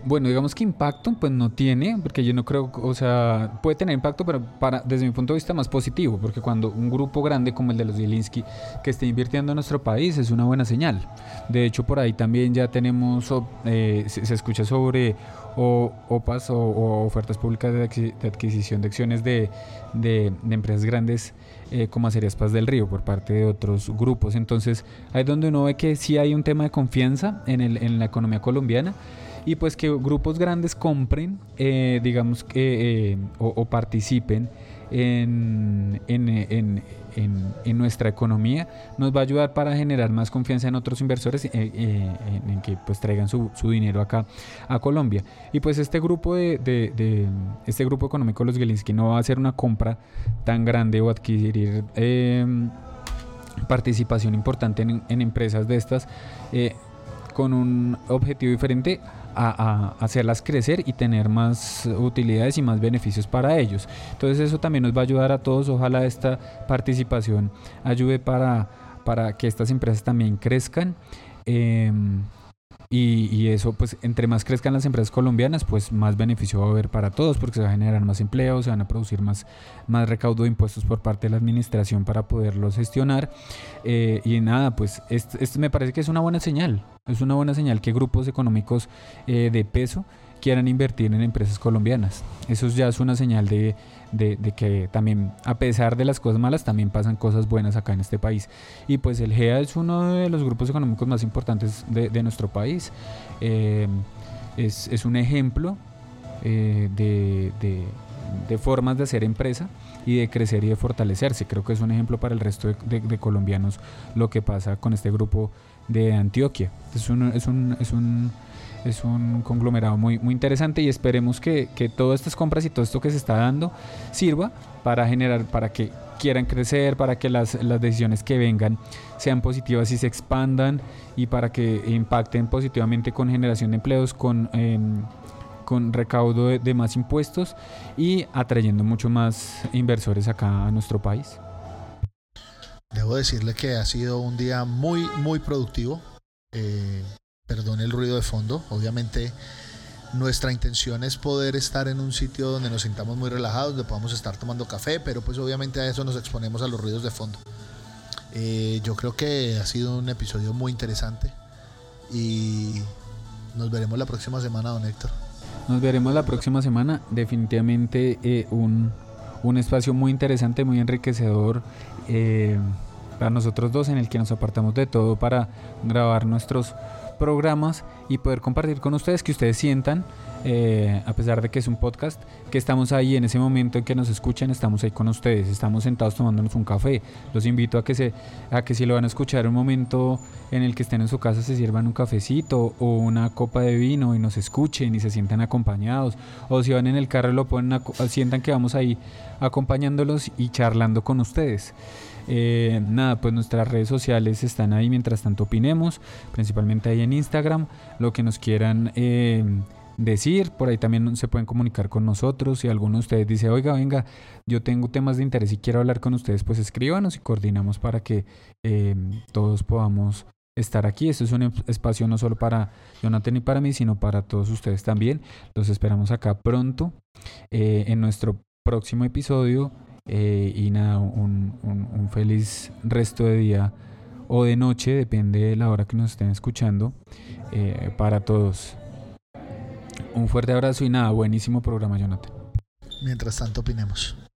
Bueno, digamos que impacto pues no tiene, porque yo no creo, o sea, puede tener impacto, pero desde mi punto de vista más positivo, porque cuando un grupo grande como el de los Gilinski que esté invirtiendo en nuestro país es una buena señal. De hecho, por ahí también ya tenemos, se escucha sobre OPAs o ofertas públicas de adquisición de acciones de empresas grandes, como Acerías Paz del Río, por parte de otros grupos. Entonces, ahí es donde uno ve que sí hay un tema de confianza en la economía colombiana. Y pues que grupos grandes compren, digamos que, o participen en nuestra economía, nos va a ayudar para generar más confianza en otros inversores, en que pues traigan su dinero acá a Colombia. Y pues este grupo este grupo económico, los Gilinski, no va a hacer una compra tan grande o adquirir participación importante en empresas de estas, con un objetivo diferente a hacerlas crecer y tener más utilidades y más beneficios para ellos. Entonces eso también nos va a ayudar a todos. Ojalá esta participación ayude para que estas empresas también crezcan, y eso, pues entre más crezcan las empresas colombianas, pues más beneficio va a haber para todos, porque se va a generar más empleos, se van a producir más recaudo de impuestos por parte de la administración para poderlos gestionar, y nada, pues esto me parece que es una buena señal. Es una buena señal que grupos económicos de peso quieran invertir en empresas colombianas. Eso ya es una señal de que también, a pesar de las cosas malas, también pasan cosas buenas acá en este país. Y pues el GEA es uno de los grupos económicos más importantes de nuestro país. Es un ejemplo de formas de hacer empresa y de crecer y de fortalecerse. Creo que es un ejemplo para el resto de colombianos lo que pasa con este grupo de Antioquia. Es un conglomerado muy, muy interesante, y esperemos que todas estas compras y todo esto que se está dando sirva para generar, para que quieran crecer, para que las decisiones que vengan sean positivas y se expandan, y para que impacten positivamente con generación de empleos, con recaudo de más impuestos, y atrayendo mucho más inversores acá a nuestro país. Debo decirle que ha sido un día muy, muy productivo. Perdón el ruido de fondo. Obviamente nuestra intención es poder estar en un sitio donde nos sintamos muy relajados, donde podamos estar tomando café, pero pues obviamente a eso nos exponemos, a los ruidos de fondo. Yo creo que ha sido un episodio muy interesante, y nos veremos la próxima semana, don Héctor. Nos veremos la próxima semana. Definitivamente un espacio muy interesante, muy enriquecedor, para nosotros dos, en el que nos apartamos de todo para grabar nuestros programas y poder compartir con ustedes, que ustedes sientan, a pesar de que es un podcast, que estamos ahí en ese momento en que nos escuchan, estamos ahí con ustedes, estamos sentados tomándonos un café. Los invito a que si lo van a escuchar un momento en el que estén en su casa, se sirvan un cafecito o una copa de vino y nos escuchen y se sientan acompañados, o si van en el carro lo ponen sientan que vamos ahí acompañándolos y charlando con ustedes. Nada, pues nuestras redes sociales están ahí, mientras tanto opinemos, principalmente ahí en Instagram, lo que nos quieran decir, por ahí también se pueden comunicar con nosotros. Si alguno de ustedes dice, oiga, venga, yo tengo temas de interés y quiero hablar con ustedes, pues escríbanos y coordinamos para que todos podamos estar aquí. Esto es un espacio no solo para Jonathan y para mí, sino para todos ustedes también. Los esperamos acá pronto, en nuestro próximo episodio. Y nada, un feliz resto de día o de noche, depende de la hora que nos estén escuchando, para todos. Un fuerte abrazo y nada, buenísimo programa, Jonathan. Mientras tanto opinemos.